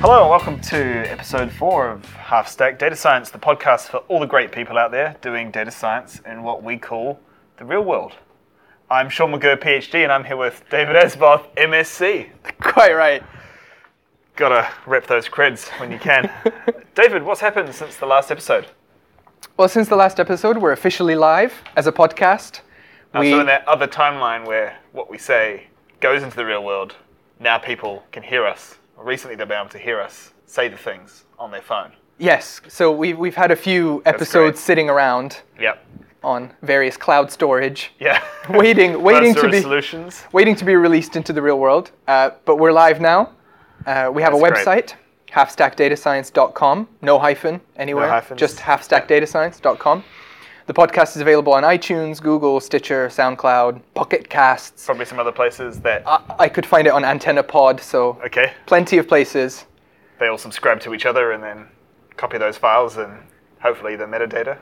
Hello and welcome to episode 4 of Half Stack Data Science, the podcast for all the great people out there doing data science in what we call the real world. I'm Sean McGurr, PhD, and I'm here with David Asboth, MSc. Quite right. Gotta rep those creds when you can. David, what's happened since the last episode? Well, since the last episode, we're officially live as a podcast. So in that other timeline where what we say goes into the real world, now people can hear us. Recently, they'll be able to hear us say the things on their phone. Yes. So we've had a few episodes sitting around. Yep. On various cloud storage, waiting to be released into the real world. But we're live now. We have a website, halfstackdatascience.com, no hyphen anywhere, just halfstackdatascience.com. The podcast is available on iTunes, Google, Stitcher, SoundCloud, Pocket Casts. Probably some other places that... I could find it on AntennaPod, so plenty of places. They all subscribe to each other and then copy those files and hopefully the metadata.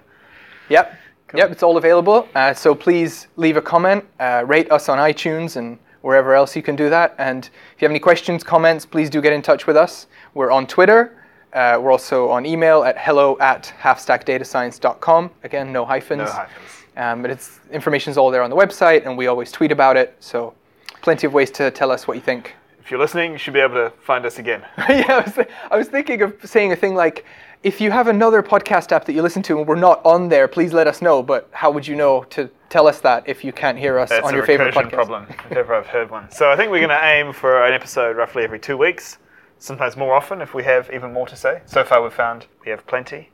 Yep. Cool. Yep, it's all available. So please leave a comment, rate us on iTunes and wherever else you can do that. And if you have any questions, comments, please do get in touch with us. We're on Twitter. We're also on email at hello@halfstackdatascience.com. Again, no hyphens. No hyphens. But it's information's all there on the website, and we always tweet about it. So plenty of ways to tell us what you think. If you're listening, you should be able to find us again. Yeah, I was thinking of saying a thing like, if you have another podcast app that you listen to and we're not on there, please let us know. But how would you know to tell us that if you can't hear us on your favorite podcast? That's a recursion problem, if ever I've heard one. So I think we're going to aim for an episode roughly every 2 weeks, sometimes more often if we have even more to say. So far we've found we have plenty.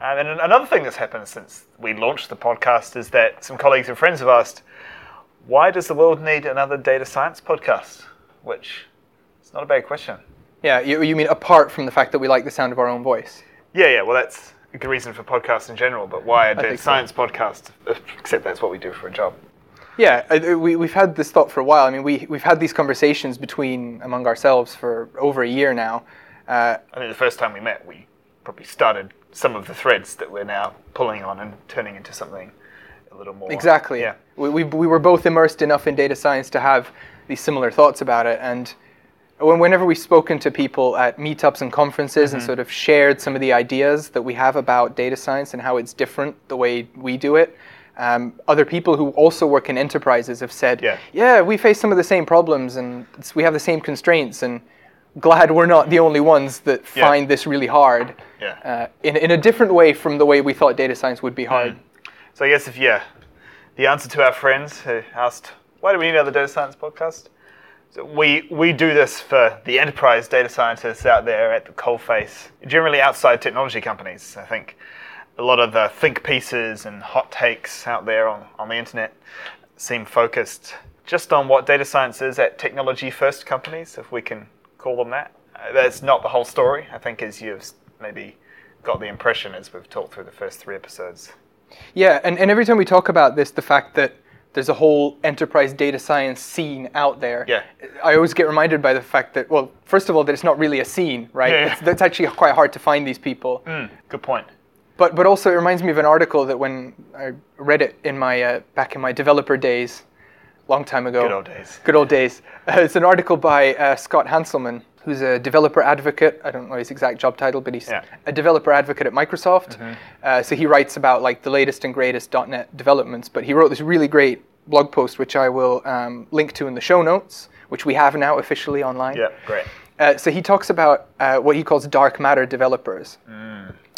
And another thing that's happened since we launched the podcast is that some colleagues and friends have asked, why does the world need another data science podcast? Which is not a bad question. Yeah, you mean apart from the fact that we like the sound of our own voice? Yeah, well, that's a good reason for podcasts in general, but why a data science podcast, except that's what we do for a job? Yeah, we've had this thought for a while. I mean, we've had these conversations among ourselves for over a year now. I think the first time we met, we probably started some of the threads that we're now pulling on and turning into something a little more... Exactly. Yeah. We were both immersed enough in data science to have these similar thoughts about it, and... Whenever we've spoken to people at meetups and conferences and sort of shared some of the ideas that we have about data science and how it's different the way we do it, other people who also work in enterprises have said, yeah, we face some of the same problems and we have the same constraints and glad we're not the only ones that find this really hard in a different way from the way we thought data science would be hard. So I guess the answer to our friends who asked, why do we need another data science podcast? So we do this for the enterprise data scientists out there at the coalface, generally outside technology companies. I think a lot of the think pieces and hot takes out there on the internet seem focused just on what data science is at technology-first companies, if we can call them that. That's not the whole story, I think, as you've maybe got the impression as we've talked through the first 3 episodes. Yeah, and every time we talk about this, the fact that there's a whole enterprise data science scene out there. Yeah. I always get reminded by the fact that, well, first of all, that it's not really a scene, right? Yeah. That's actually quite hard to find these people. Good point. But also it reminds me of an article that when I read it in my back in my developer days, long time ago. Good old days. Good old days. It's an article by Scott Hanselman, who's a developer advocate. I don't know his exact job title, but he's a developer advocate at Microsoft. So he writes about like the latest and greatest .NET developments. But he wrote this really great blog post, which I will link to in the show notes, which we have now officially online. Yeah, great. So he talks about what he calls dark matter developers.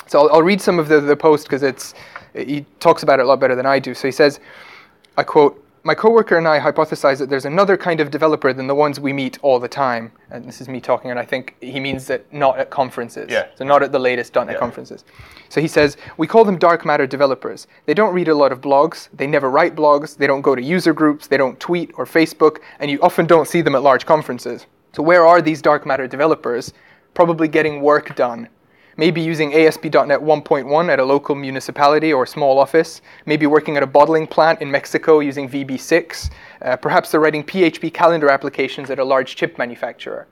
So I'll read some of the post because he talks about it a lot better than I do. So he says, I quote, "My coworker and I hypothesize that there's another kind of developer than the ones we meet all the time." And this is me talking, and I think he means that not at conferences. Yeah. So not at the latest .NET conferences. So he says, "We call them dark matter developers. They don't read a lot of blogs. They never write blogs. They don't go to user groups. They don't tweet or Facebook. And you often don't see them at large conferences. So where are these dark matter developers? Probably getting work done. Maybe using ASP.NET 1.1 at a local municipality or small office. Maybe working at a bottling plant in Mexico using VB6. Perhaps they're writing PHP calendar applications at a large chip manufacturer."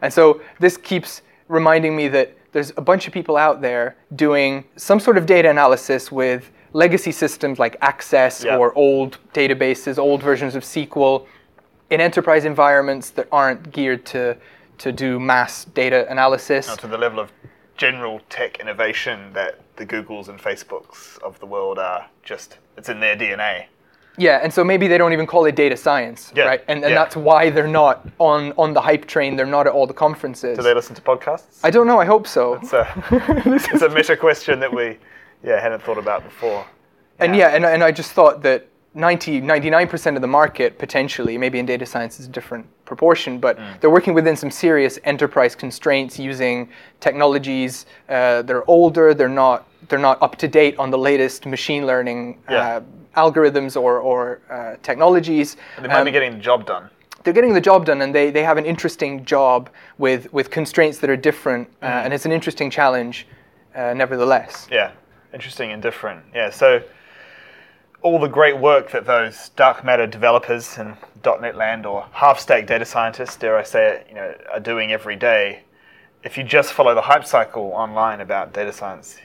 And so this keeps reminding me that there's a bunch of people out there doing some sort of data analysis with legacy systems like Access or old databases, old versions of SQL in enterprise environments that aren't geared to to do mass data analysis. Now, to the level of general tech innovation that the Googles and Facebooks of the world are just, it's in their DNA. Yeah, and so maybe they don't even call it data science, right? And that's why they're not on the hype train. They're not at all the conferences. Do they listen to podcasts? I don't know. I hope so. It's a meta question that we hadn't thought about before. Yeah. And I just thought that 99% of the market, potentially, maybe in data science is a different proportion, but they're working within some serious enterprise constraints using technologies that are older, they're not up to date on the latest machine learning algorithms or technologies. And they might be getting the job done. They're getting the job done, and they have an interesting job with constraints that are different, and it's an interesting challenge nevertheless. Yeah, interesting and different. Yeah, so all the great work that those dark matter developers in .NET land or half-stack data scientists, dare I say it, are doing every day. If you just follow the hype cycle online about data science,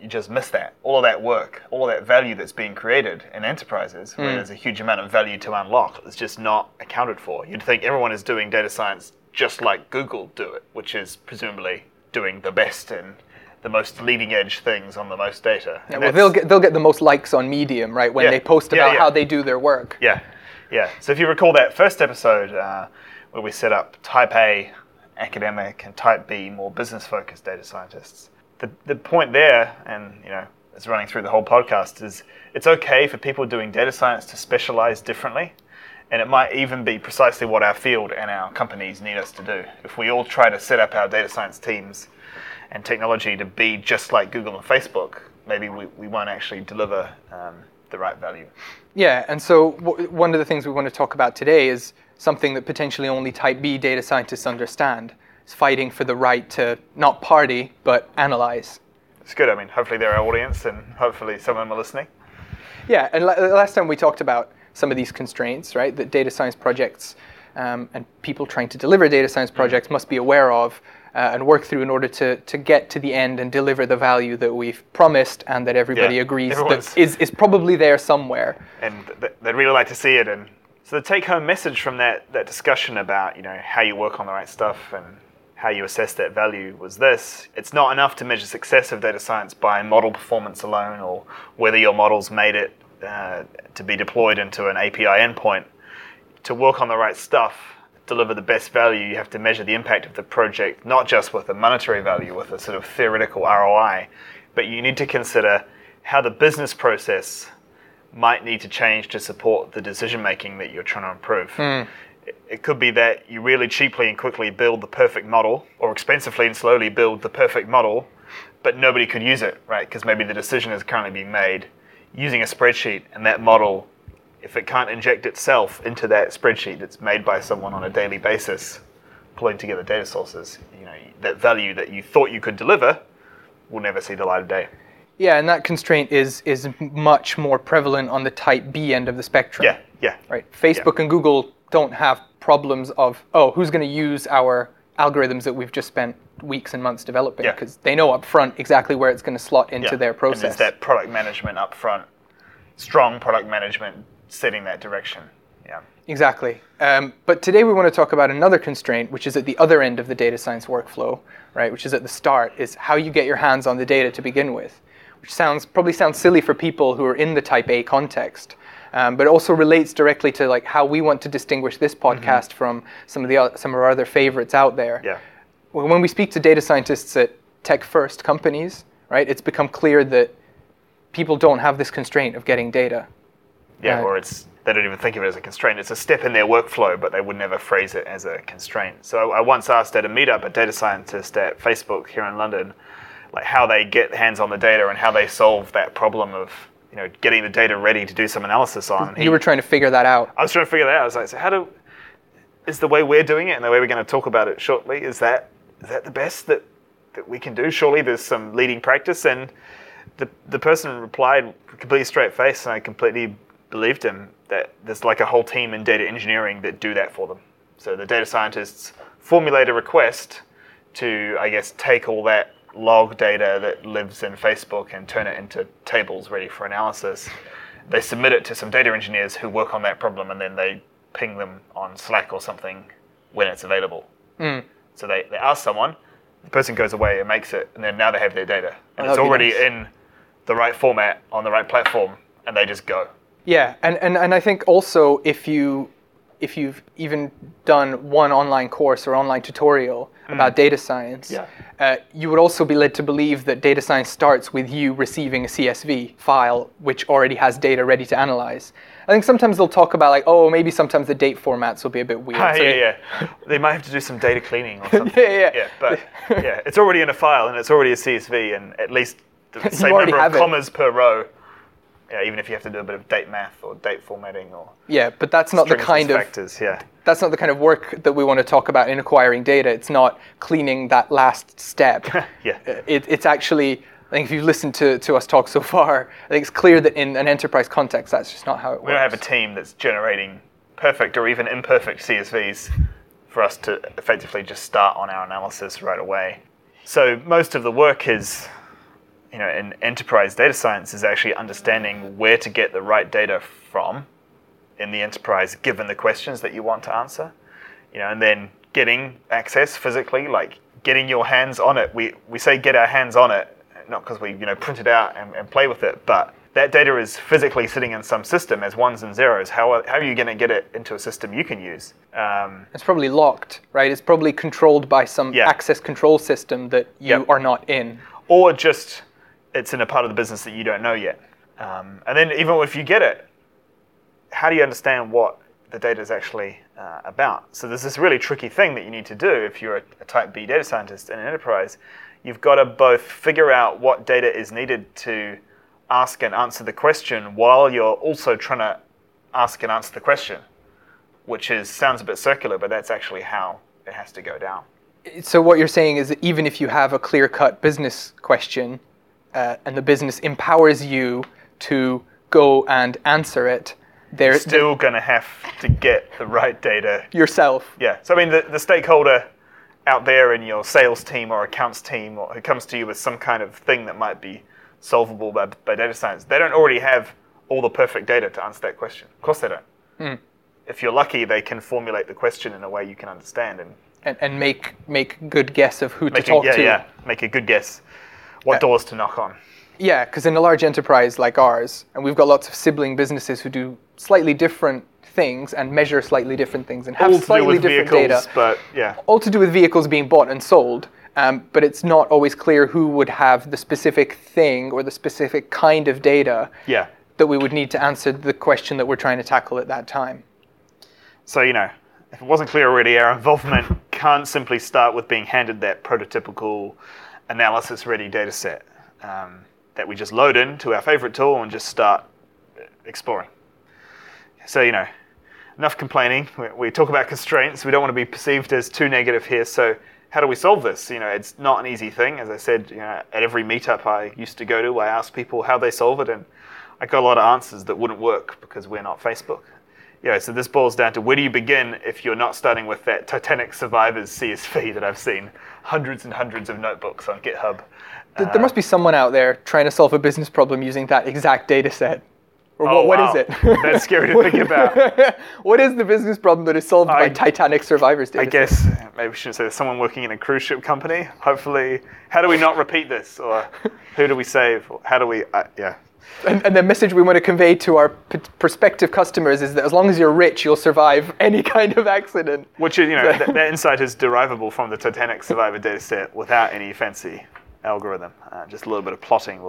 you just miss that. All of that work, all of that value that's being created in enterprises, where there's a huge amount of value to unlock, is just not accounted for. You'd think everyone is doing data science just like Google do it, which is presumably doing the best in the most leading edge things on the most data. Yeah, well, they'll get the most likes on Medium, right, when they post about how they do their work. Yeah, yeah. So if you recall that first episode where we set up type A academic and type B more business-focused data scientists, the point there, and it's running through the whole podcast, is it's okay for people doing data science to specialize differently, and it might even be precisely what our field and our companies need us to do. If we all try to set up our data science teams and technology to be just like Google and Facebook, maybe we won't actually deliver the right value. Yeah, and so one of the things we want to talk about today is something that potentially only type B data scientists understand. It's fighting for the right to not party, but analyze. It's good. I mean, hopefully they're our audience, and hopefully some of them are listening. Yeah, and last time we talked about some of these constraints, right, that data science projects and people trying to deliver data science projects must be aware of and work through in order to get to the end and deliver the value that we've promised and that everybody agrees that is probably there somewhere. And they'd really like to see it. And so the take-home message from that discussion about how you work on the right stuff and how you assess that value was this. It's not enough to measure success of data science by model performance alone or whether your models made it to be deployed into an API endpoint. To work on the right stuff, deliver the best value, you have to measure the impact of the project, not just with a monetary value, with a sort of theoretical ROI, but you need to consider how the business process might need to change to support the decision-making that you're trying to improve. It could be that you really cheaply and quickly build the perfect model, or expensively and slowly build the perfect model, but nobody could use it, right? Because maybe the decision is currently being made using a spreadsheet, and that model, if it can't inject itself into that spreadsheet that's made by someone on a daily basis, pulling together data sources, that value that you thought you could deliver will never see the light of day. Yeah, and that constraint is much more prevalent on the type B end of the spectrum. Yeah, yeah. Right. Facebook and Google don't have problems of, who's going to use our algorithms that we've just spent weeks and months developing, because they know up front exactly where it's going to slot into their process. And it's that product management up front, strong product management, setting that direction. Yeah. Exactly. But today we want to talk about another constraint, which is at the other end of the data science workflow, right? Which is at the start, is how you get your hands on the data to begin with, which probably sounds silly for people who are in the type A context, but it also relates directly to like how we want to distinguish this podcast from some of our other favorites out there. Yeah. When we speak to data scientists at tech-first companies, right, it's become clear that people don't have this constraint of getting data. Yeah, or they don't even think of it as a constraint. It's a step in their workflow, but they would never phrase it as a constraint. So I once asked at a meetup a data scientist at Facebook here in London, like how they get hands on the data and how they solve that problem of getting the data ready to do some analysis on. You were trying to figure that out. I was trying to figure that out. I was like, so is the way we're doing it and the way we're going to talk about it shortly, is that the best that we can do? Surely there's some leading practice. And the person replied completely straight face, and I completely believed him, that there's like a whole team in data engineering that do that for them. So the data scientists formulate a request to, I guess, take all that log data that lives in Facebook and turn it into tables ready for analysis. They submit it to some data engineers who work on that problem, and then they ping them on Slack or something when it's available. So they ask someone, the person goes away and makes it, and then now they have their data. And it's already in the right format on the right platform, and they just go. Yeah, and I think also if you've even done one online course or online tutorial about data science, you would also be led to believe that data science starts with you receiving a CSV file which already has data ready to analyze. I think sometimes they'll talk about like, oh, maybe sometimes the date formats will be a bit weird. They might have to do some data cleaning or something. But yeah, it's already in a file and it's already a CSV and at least the same number of commas per row. Yeah, even if you have to do a bit of date math or date formatting or but that's not the kind of factors, that's not the kind of work that we want to talk about in acquiring data. It's not cleaning that last step. It's actually, I think if you've listened to us talk so far, I think it's clear that in an enterprise context, that's just not how it works. We don't have a team that's generating perfect or even imperfect CSVs for us to effectively just start on our analysis right away. So most of the work is, you know, in enterprise data science is actually understanding where to get the right data from in the enterprise, given the questions that you want to answer, you know, and then getting access physically, like getting your hands on it. We say get our hands on it, not because we, you know, print it out and play with it, but that data is physically sitting in some system as ones and zeros. How are you going to get it into a system you can use? It's probably locked, right? It's probably controlled by some access control system that you are not in. Or just it's in a part of the business that you don't know yet. And then even if you get it, how do you understand what the data is actually about? So there's this really tricky thing that you need to do if you're a type B data scientist in an enterprise. You've got to both figure out what data is needed to ask and answer the question while you're also trying to ask and answer the question, which is sounds a bit circular, but that's actually how it has to go down. So what you're saying is that even if you have a clear-cut business question, and the business empowers you to go and answer it, you're still going to have to get the right data yourself. Yeah. So I mean, the stakeholder out there in your sales team or accounts team, or who comes to you with some kind of thing that might be solvable by data science, they don't already have all the perfect data to answer that question. Of course they don't. Mm. If you're lucky, they can formulate the question in a way you can understand and make good guess of who to talk to. Yeah, make a good guess. What doors to knock on? Yeah, because in a large enterprise like ours, and we've got lots of sibling businesses who do slightly different things and measure slightly different things and have slightly different data. All to do with vehicles being bought and sold, but it's not always clear who would have the specific thing or the specific kind of data that we would need to answer the question that we're trying to tackle at that time. So, you know, if it wasn't clear already, our involvement can't simply start with being handed that prototypical analysis-ready data set that we just load into our favorite tool and just start exploring. So, you know, enough complaining. We talk about constraints. We don't want to be perceived as too negative here. So how do we solve this? You know, it's not an easy thing. As I said, you know, at every meetup I used to go to, I asked people how they solve it, and I got a lot of answers that wouldn't work because we're not Facebook. Yeah, so this boils down to where do you begin if you're not starting with that Titanic survivors CSV that I've seen hundreds and hundreds of notebooks on GitHub. There must be someone out there trying to solve a business problem using that exact data set. Or what is it? That's scary to think about. What is the business problem that is solved by Titanic survivors data set? I guess maybe we shouldn't say there's someone working in a cruise ship company. Hopefully, how do we not repeat this? Or who do we save? Or how do we, And the message we want to convey to our prospective customers is that as long as you're rich, you'll survive any kind of accident. Which is, you know, that insight is derivable from the Titanic survivor data set without any fancy algorithm. Just a little bit of plotting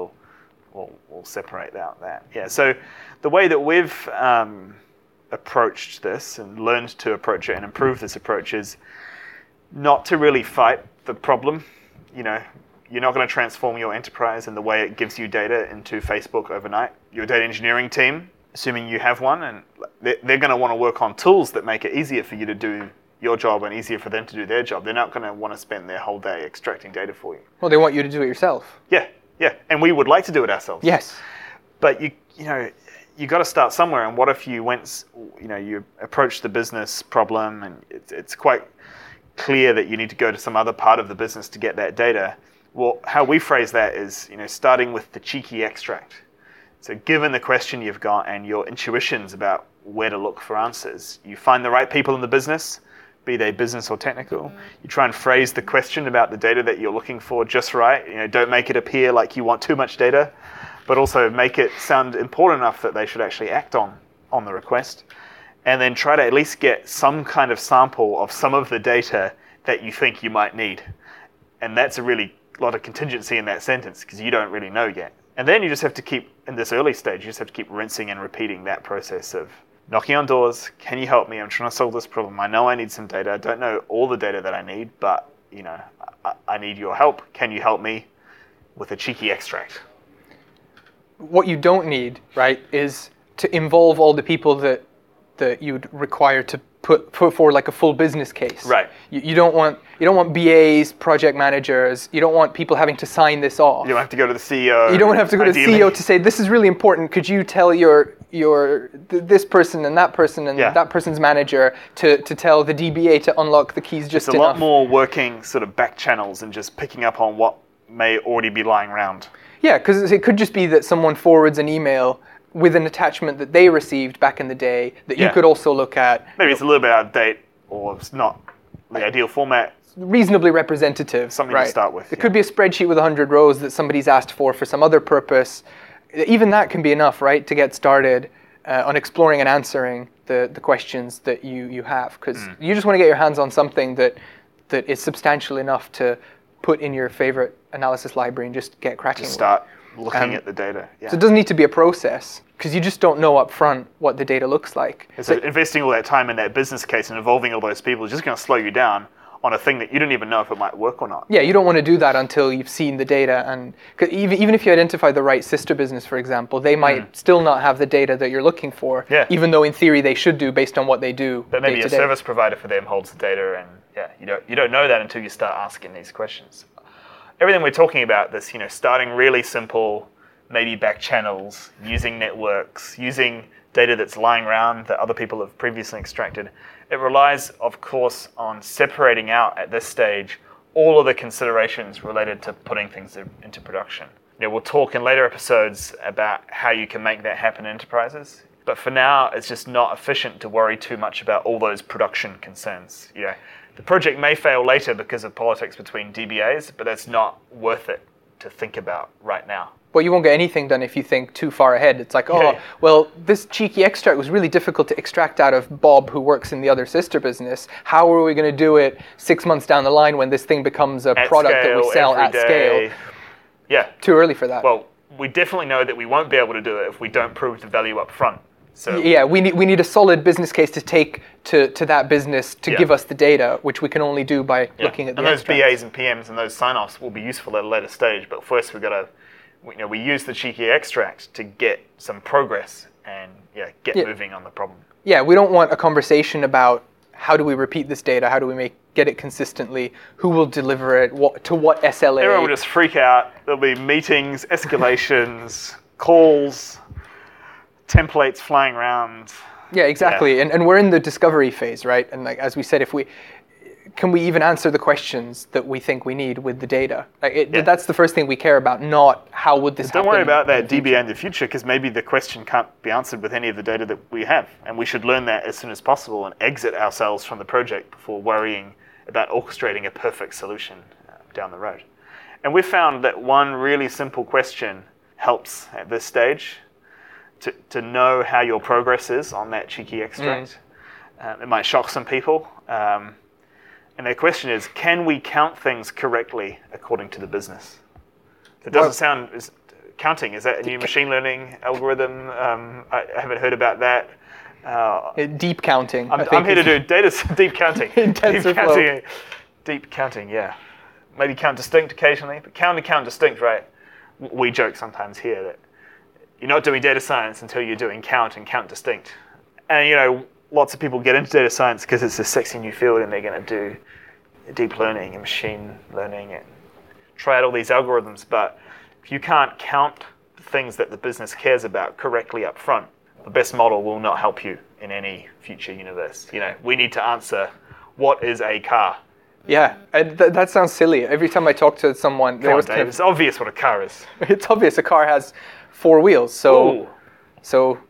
will separate out that. Yeah. So the way that we've approached this and learned to approach it and improve this approach is not to really fight the problem, you know. You're not going to transform your enterprise and the way it gives you data into Facebook overnight. Your data engineering team, assuming you have one, and they're going to want to work on tools that make it easier for you to do your job and easier for them to do their job. They're not going to want to spend their whole day extracting data for you. Well, they want you to do it yourself. Yeah. And we would like to do it ourselves. Yes. But you know, you got to start somewhere. And what if you you approach the business problem and it's quite clear that you need to go to some other part of the business to get that data? Well, how we phrase that is, you know, starting with the cheeky extract. So given the question you've got and your intuitions about where to look for answers, you find the right people in the business be they business or technical. You try and phrase the question about the data that you're looking for just right. You know, don't make it appear like you want too much data, but also make it sound important enough that they should actually act on the request. And then try to at least get some kind of sample of some of the data that you think you might need. And that's a really lot of contingency in that sentence because you don't really know yet. And then you just have to keep, in this early stage, you just have to keep rinsing and repeating that process of knocking on doors. Can you help me? I'm trying to solve this problem. I know I need some data. I don't know all the data that I need, but you know, I need your help. Can you help me? With a cheeky extract. What you don't need, right, is to involve all the people that you'd require to put forward like a full business case. Right. You don't want BAs, project managers. You don't want people having to sign this off. You don't have to go to the CEO. You don't have to go to the CEO to say this is really important. Could you tell this person and that person and that person's manager to tell the DBA to unlock the keys just enough? It's a lot more working sort of back channels and just picking up on what may already be lying around. Yeah, because it could just be that someone forwards an email with an attachment that they received back in the day that you could also look at. Maybe it's a little bit out of date or it's not the ideal format. Reasonably representative. Something to start with. It could be a spreadsheet with 100 rows that somebody's asked for some other purpose. Even that can be enough, right, to get started on exploring and answering the questions that you have. Because you just want to get your hands on something that is substantial enough to put in your favorite analysis library and just get cracking with. Start looking at the data. Yeah. So it doesn't need to be a process because you just don't know up front what the data looks like. So investing all that time in that business case and involving all those people is just going to slow you down on a thing that you don't even know if it might work or not. Yeah, you don't want to do that until you've seen the data. And even if you identify the right sister business, for example, they might still not have the data that you're looking for, even though in theory they should do based on what they do. But maybe a service provider for them holds the data and you don't know that until you start asking these questions. Everything we're talking about, this, you know, starting really simple, maybe back channels, using networks, using data that's lying around that other people have previously extracted, it relies, of course, on separating out at this stage all of the considerations related to putting things into production. You know, we'll talk in later episodes about how you can make that happen in enterprises, but for now, it's just not efficient to worry too much about all those production concerns. You know, the project may fail later because of politics between DBAs, but that's not worth it to think about right now. Well, you won't get anything done if you think too far ahead. It's like, well, this cheeky extract was really difficult to extract out of Bob, who works in the other sister business. How are we going to do it 6 months down the line when this thing becomes a product that we sell at scale? Yeah. Too early for that. Well, we definitely know that we won't be able to do it if we don't prove the value up front. So yeah, we need a solid business case to take to that business to give us the data, which we can only do by looking at the extracts. And those BAs and PMs and those sign-offs will be useful at a later stage, but first we've got to, you know, we use the cheeky extract to get some progress and get moving on the problem. Yeah, we don't want a conversation about how do we repeat this data, how do we get it consistently, who will deliver it, to what SLA. Everyone will just freak out. There'll be meetings, escalations, calls, templates flying around. Yeah, exactly. Yeah. And we're in the discovery phase, right? And like as we said, can we even answer the questions that we think we need with the data? Like that's the first thing we care about, not how would this happen. Don't worry about that DBA in the future, because maybe the question can't be answered with any of the data that we have. And we should learn that as soon as possible and exit ourselves from the project before worrying about orchestrating a perfect solution down the road. And we found that one really simple question helps at this stage. To know how your progress is on that cheeky extract. It might shock some people. And the question is, can we count things correctly according to the business? It doesn't sound... Counting, is that a new machine learning algorithm? I haven't heard about that. Deep counting. I'm here to do data deep counting. Deep counting, yeah. Maybe count distinct occasionally, but count distinct, right? We joke sometimes here that you're not doing data science until you're doing count and count distinct. And, you know, lots of people get into data science because it's a sexy new field and they're going to do deep learning and machine learning and try out all these algorithms. But if you can't count the things that the business cares about correctly up front, the best model will not help you in any future universe. You know, we need to answer, what is a car? Yeah, that sounds silly. Every time I talk to someone... it's obvious what a car is. It's obvious a car has... 4 wheels. So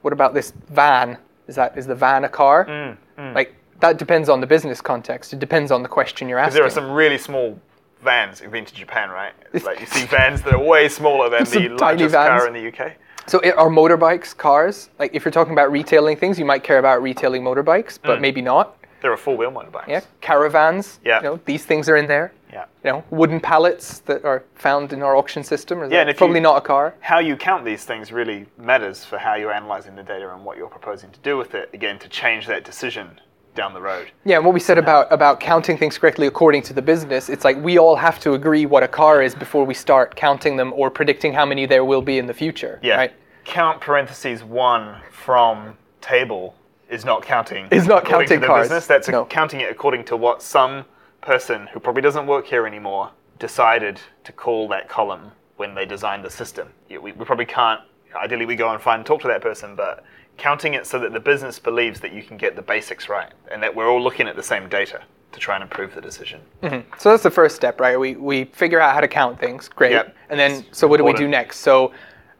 what about this van? Is the van a car? Like That depends on the business context. It depends on the question you're asking. Because there are some really small vans. You've been to Japan, right? Like you see vans that are way smaller than the largest car in the UK. So are motorbikes cars? Like if you're talking about retailing things, you might care about retailing motorbikes, but maybe not. There are four-wheel motorbikes. Yeah, caravans. Yeah, you know, these things are in there. Yeah, you know, wooden pallets that are found in our auction system. Yeah, and probably not a car. How you count these things really matters for how you're analyzing the data and what you're proposing to do with it. Again, to change that decision down the road. Yeah, and what we said about counting things correctly according to the business, it's like we all have to agree what a car is before we start counting them or predicting how many there will be in the future. Yeah, right? Count (1) from table is not counting. Is not counting cars. Business. That's counting it according to what some person who probably doesn't work here anymore decided to call that column when they designed the system. We probably can't. Ideally, we go and find and talk to that person, but counting it so that the business believes that you can get the basics right and that we're all looking at the same data to try and improve the decision. Mm-hmm. So that's the first step, right? We figure out how to count things. Great. Yep. And then, so what do we do next? So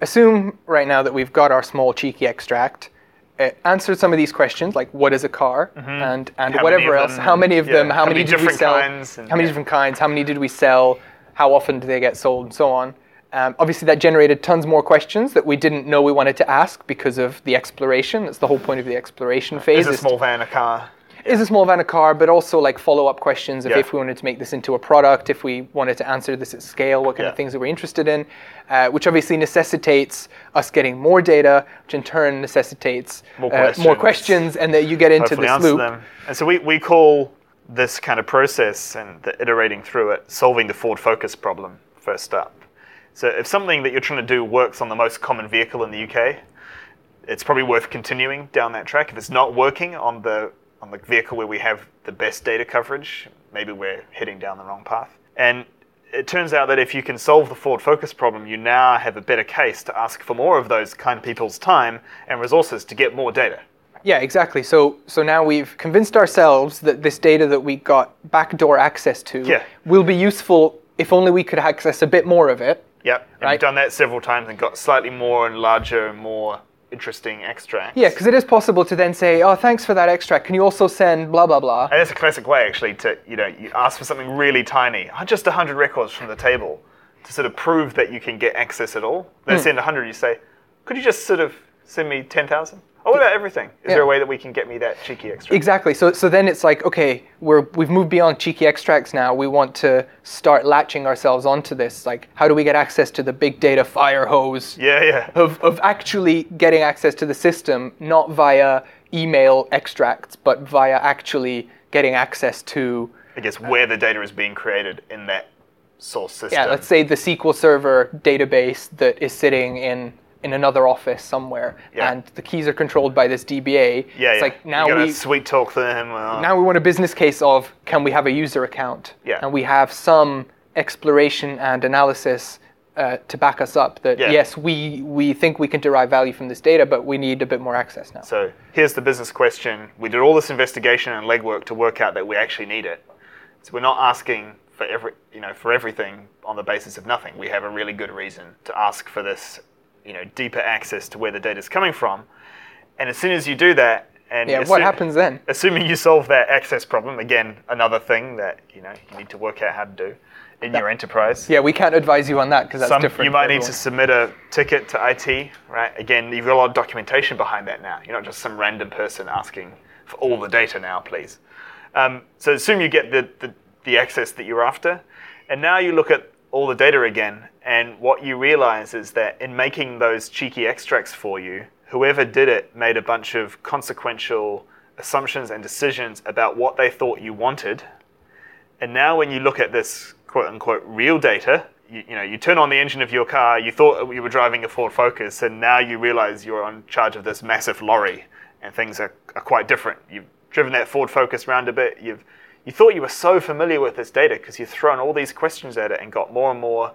assume right now that we've got our small cheeky extract. Answer some of these questions, like what is a car, and whatever else. How many of them? How many did we sell? How many different kinds? How many did we sell? How often do they get sold, and so on. Obviously, that generated tons more questions that we didn't know we wanted to ask because of the exploration. That's the whole point of the exploration phase. Is a small van a car? Is a small van a car? But also like follow-up questions of if we wanted to make this into a product, if we wanted to answer this at scale, what kind of things that we're interested in, which obviously necessitates us getting more data, which in turn necessitates more questions, and that you get into this loop. And so we call this kind of process and the iterating through it solving the forward focus problem first up. So if something that you're trying to do works on the most common vehicle in the UK, it's probably worth continuing down that track. If it's not working on the vehicle where we have the best data coverage, maybe we're heading down the wrong path. And it turns out that if you can solve the forward focus problem, you now have a better case to ask for more of those kind of people's time and resources to get more data. Yeah, exactly. So now we've convinced ourselves that this data that we got backdoor access to will be useful if only we could access a bit more of it. Yep, and we've done that several times and got slightly more and larger and more interesting extracts. Yeah, because it is possible to then say, oh, thanks for that extract. Can you also send blah, blah, blah? And that's a classic way, actually, to, you ask for something really tiny, just 100 records from the table to sort of prove that you can get access at all. Then send 100, you say, could you just sort of send me 10,000? Oh, what about everything? Is there a way that we can get me that cheeky extract? Exactly. So then it's like, okay, we've moved beyond cheeky extracts now. We want to start latching ourselves onto this. Like, how do we get access to the big data fire hose of actually getting access to the system, not via email extracts, but via actually getting access to... I guess where the data is being created in that source system. Yeah, let's say the SQL Server database that is sitting in another office somewhere, and the keys are controlled by this DBA. It's like now we sweet talk them. Now we want a business case of can we have a user account? Yeah. And we have some exploration and analysis to back us up that yes, we think we can derive value from this data, but we need a bit more access now. So here's the business question. We did all this investigation and legwork to work out that we actually need it. So we're not asking for everything on the basis of nothing. We have a really good reason to ask for this. Deeper access to where the data is coming from. And as soon as you do that... what happens then? Assuming you solve that access problem, again, another thing that you need to work out how to do in your enterprise. Yeah, we can't advise you on that because that's different. You might need to submit a ticket to IT, right? Again, you've got a lot of documentation behind that now. You're not just some random person asking for all the data now, please. So assume you get the access that you're after. And now you look at all the data again, and what you realize is that in making those cheeky extracts for you, whoever did it made a bunch of consequential assumptions and decisions about what they thought you wanted. And now when you look at this quote-unquote real data, you turn on the engine of your car, you thought you were driving a Ford Focus, and now you realize you're in charge of this massive lorry, and things are quite different. You've driven that Ford Focus round a bit, You thought you were so familiar with this data because you've thrown all these questions at it and got more and more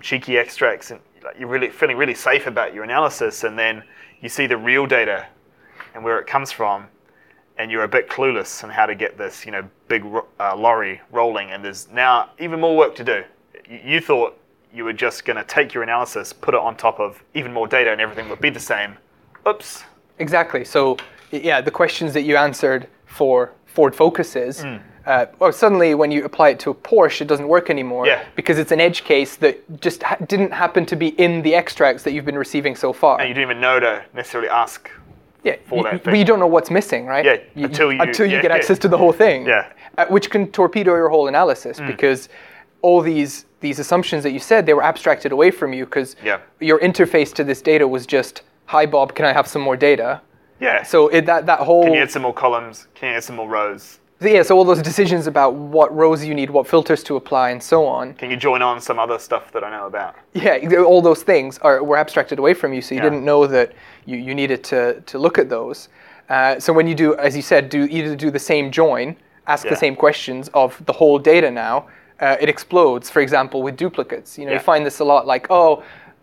cheeky extracts, and you're really feeling really safe about your analysis, and then you see the real data and where it comes from, and you're a bit clueless on how to get this big lorry rolling, and there's now even more work to do. You thought you were just going to take your analysis, put it on top of even more data, and everything would be the same. Oops. Exactly. So, the questions that you answered for Ford Focuses, or suddenly when you apply it to a Porsche, it doesn't work anymore because it's an edge case that just didn't happen to be in the extracts that you've been receiving so far. And you didn't even know to necessarily ask for that thing. But you don't know what's missing, right? Yeah, until you get access to the whole thing, which can torpedo your whole analysis because all these assumptions that you said, they were abstracted away from you because your interface to this data was just, hi, Bob, can I have some more data? Yeah. So that whole... Can you add some more columns? Can you add some more rows? Yeah, so all those decisions about what rows you need, what filters to apply, and so on. Can you join on some other stuff that I know about? Yeah, all those things were abstracted away from you, so you didn't know that you needed to look at those. So when you do, as you said, do the same join, ask the same questions of the whole data now, it explodes, for example, with duplicates. You find this a lot, like,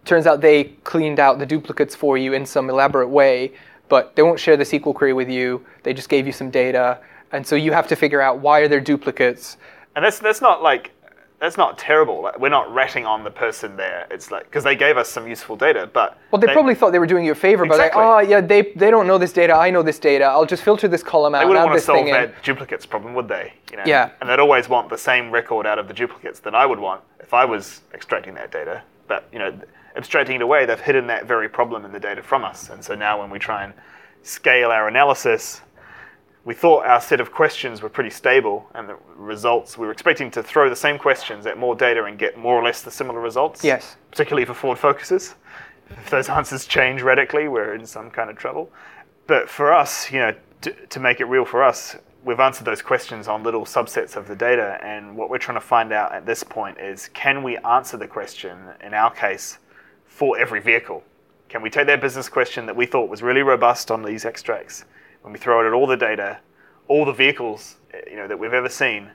turns out they cleaned out the duplicates for you in some elaborate way, but they won't share the SQL query with you. They just gave you some data, and so you have to figure out why are there duplicates. And that's not terrible. Like, we're not ratting on the person there. It's like because they gave us some useful data, but they probably thought they were doing you a favor by like, they don't know this data. I know this data. I'll just filter this column out. They wouldn't want to solve that duplicates problem, would they? You know? Yeah. And they'd always want the same record out of the duplicates that I would want if I was extracting that data. But abstracting it away, they've hidden that very problem in the data from us. And so now when we try and scale our analysis, we thought our set of questions were pretty stable, and the results, we were expecting to throw the same questions at more data and get more or less the similar results. Yes. Particularly for Ford Focuses. If those answers change radically, we're in some kind of trouble. But for us, to make it real for us, we've answered those questions on little subsets of the data, and what we're trying to find out at this point is, can we answer the question, in our case, for every vehicle? Can we take that business question that we thought was really robust on these extracts, when we throw it at all the data, all the vehicles that we've ever seen,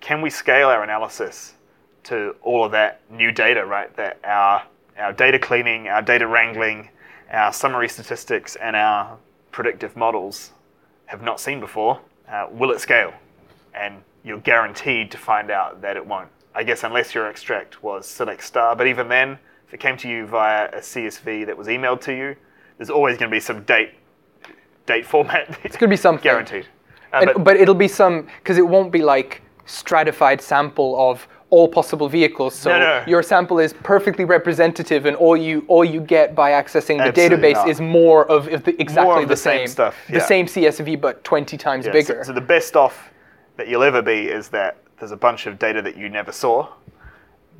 can we scale our analysis to all of that new data, right? That our data cleaning, our data wrangling, our summary statistics, and our predictive models have not seen before. Will it scale? And you're guaranteed to find out that it won't. I guess unless your extract was select star, but even then, if it came to you via a CSV that was emailed to you, there's always going to be some date format. It's going to be something. Guaranteed. But it'll be some, because it won't be like stratified sample of all possible vehicles. So your sample is perfectly representative, and all you get by accessing the database is more of the same stuff. The same CSV, but 20 times bigger. So the best off that you'll ever be is that there's a bunch of data that you never saw.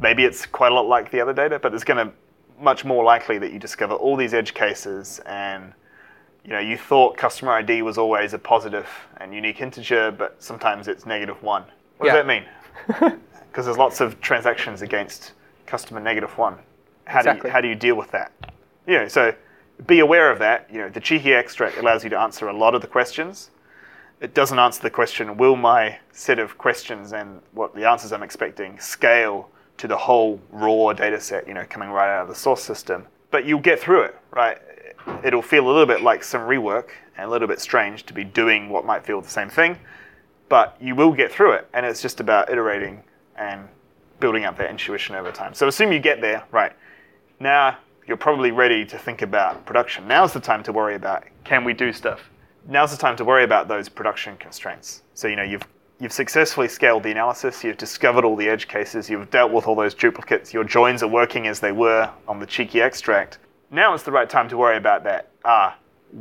Maybe it's quite a lot like the other data, but it's going to much more likely that you discover all these edge cases, and you thought customer ID was always a positive and unique integer, but sometimes it's -1. What does that mean? Because there's lots of transactions against customer -1. How do you deal with that? So be aware of that. The cheeky extract allows you to answer a lot of the questions. It doesn't answer the question, will my set of questions and what the answers I'm expecting scale to the whole raw data set, coming right out of the source system. But you'll get through it, right? It'll feel a little bit like some rework and a little bit strange to be doing what might feel the same thing, but you will get through it, and it's just about iterating and building up that intuition over time. So assume you get there, right? Now you're probably ready to think about production. Now's the time to worry about, can we do stuff? Now's the time to worry about those production constraints. So you've successfully scaled the analysis, you've discovered all the edge cases, you've dealt with all those duplicates, your joins are working as they were on the cheeky extract. Now is the right time to worry about that.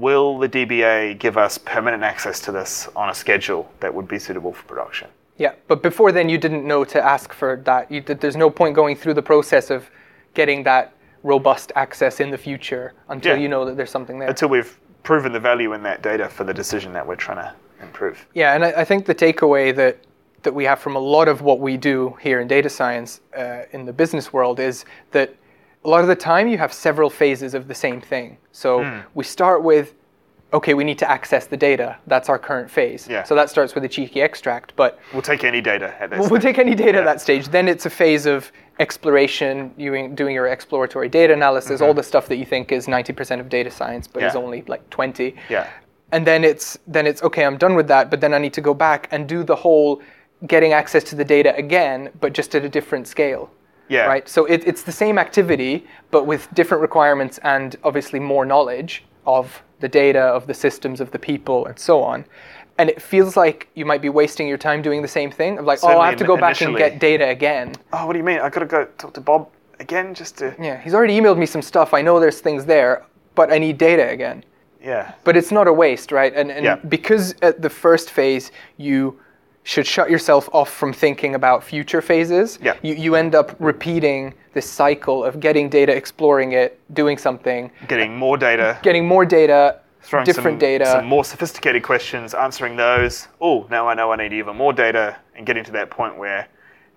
Will the DBA give us permanent access to this on a schedule that would be suitable for production? Yeah, but before then you didn't know to ask for that. There's no point going through the process of getting that robust access in the future until you know that there's something there. Until we've proven the value in that data for the decision that we're trying to improve. Yeah, and I think the takeaway that we have from a lot of what we do here in data science in the business world is that a lot of the time you have several phases of the same thing. So we start with, we need to access the data. That's our current phase. Yeah. So that starts with a cheeky extract, but... We'll take any data at this stage. We'll take any data at that stage. Then it's a phase of exploration, doing your exploratory data analysis, all the stuff that you think is 90% of data science, but is only like 20. Yeah. And then it's I'm done with that, but then I need to go back and do the whole getting access to the data again, but just at a different scale. Yeah. Right? So it's the same activity, but with different requirements and obviously more knowledge of the data, of the systems, of the people, and so on. And it feels like you might be wasting your time doing the same thing. Of like, certainly, oh, I have to go back and get data again. Oh, what do you mean? I got to go talk to Bob again just to... Yeah, he's already emailed me some stuff. I know there's things there, but I need data again. Yeah. But it's not a waste, right? And because at the first phase, you should shut yourself off from thinking about future phases, you end up repeating this cycle of getting data, exploring it, doing something. Getting more data. Throwing different data. Some more sophisticated questions, answering those. Oh, now I know I need even more data, and getting to that point where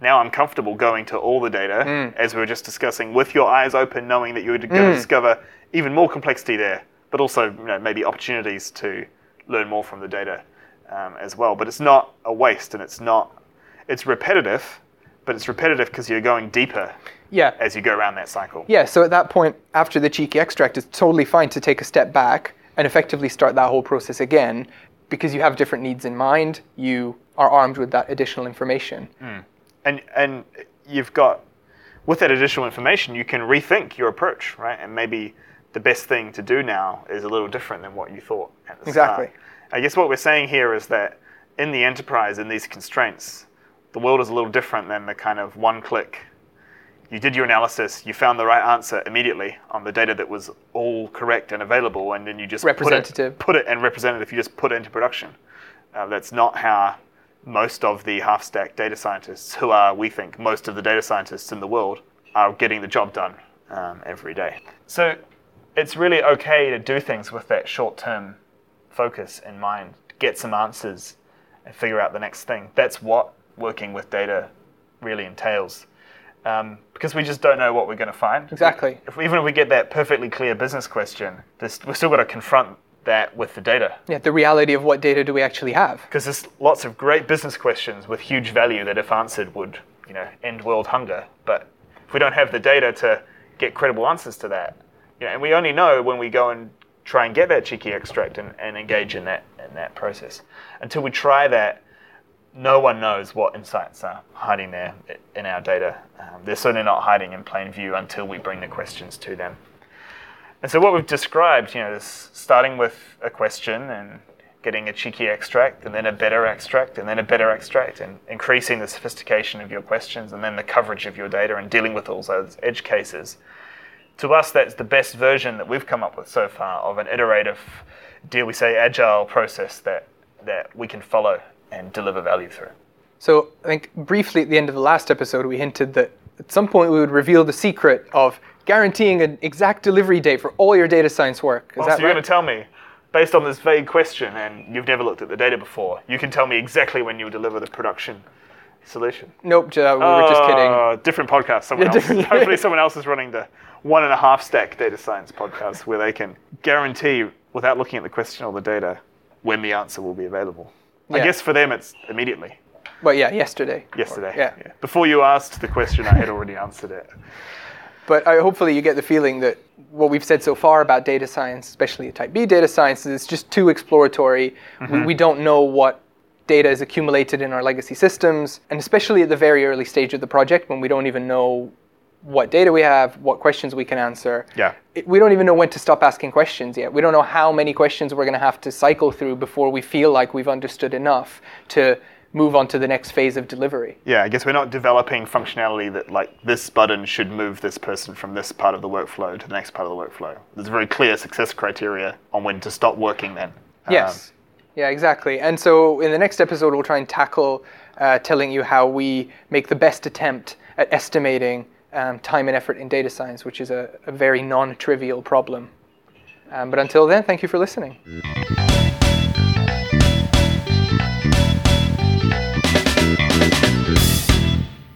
now I'm comfortable going to all the data, as we were just discussing, with your eyes open, knowing that you're going to discover even more complexity there, but also maybe opportunities to learn more from the data as well. But it's not a waste, and it's repetitive, but it's repetitive because you're going deeper as you go around that cycle. Yeah, so at that point, after the cheeky extract, it's totally fine to take a step back and effectively start that whole process again, because you have different needs in mind. You are armed with that additional information. And you've got, with that additional information, you can rethink your approach, right? And maybe the best thing to do now is a little different than what you thought at the start. Exactly. I guess what we're saying here is that in the enterprise, in these constraints, the world is a little different than the kind of one click. You did your analysis, you found the right answer immediately on the data that was all correct and available, and then you just put it into production. That's not how most of the half-stack data scientists, who are, we think, most of the data scientists in the world, are getting the job done every day. So it's really okay to do things with that short-term focus in mind, get some answers and figure out the next thing. That's what working with data really entails. Because we just don't know what we're going to find. Exactly. Even if we get that perfectly clear business question, we've still got to confront that with the data. Yeah, the reality of what data do we actually have? Because there's lots of great business questions with huge value that, if answered, would end world hunger. But if we don't have the data to get credible answers to that, and we only know when we go and try and get that cheeky extract and engage in that process. Until we try that, no one knows what insights are hiding there in our data. They're certainly not hiding in plain view until we bring the questions to them. And so what we've described, is starting with a question and getting a cheeky extract, and then a better extract, and then a better extract, and increasing the sophistication of your questions, and then the coverage of your data, and dealing with all those edge cases. To us, that's the best version that we've come up with so far of an iterative, dare we say, agile process that we can follow and deliver value through. So I think briefly at the end of the last episode, we hinted that at some point we would reveal the secret of guaranteeing an exact delivery date for all your data science work. Is that right? You're going to tell me, based on this vague question, and you've never looked at the data before, you can tell me exactly when you'll deliver the production solution. Nope, we were just kidding. Different podcast, someone else. Hopefully someone else is running the 1.5 stack data science podcast where they can guarantee, without looking at the question or the data, when the answer will be available. Yeah. I guess for them it's immediately. Well, yeah, yesterday. Yeah. Before you asked the question, I had already answered it. But hopefully you get the feeling that what we've said so far about data science, especially Type B data science, is it's just too exploratory. Mm-hmm. We don't know what data is accumulated in our legacy systems, and especially at the very early stage of the project when we don't even know what data we have, what questions we can answer. Yeah. We don't even know when to stop asking questions yet. We don't know how many questions we're going to have to cycle through before we feel like we've understood enough to move on to the next phase of delivery. Yeah, I guess we're not developing functionality that like this button should move this person from this part of the workflow to the next part of the workflow. There's very clear success criteria on when to stop working then. Yes. Yeah, exactly. And so in the next episode, we'll try and tackle telling you how we make the best attempt at estimating time and effort in data science, which is a very non-trivial problem. But until then, thank you for listening.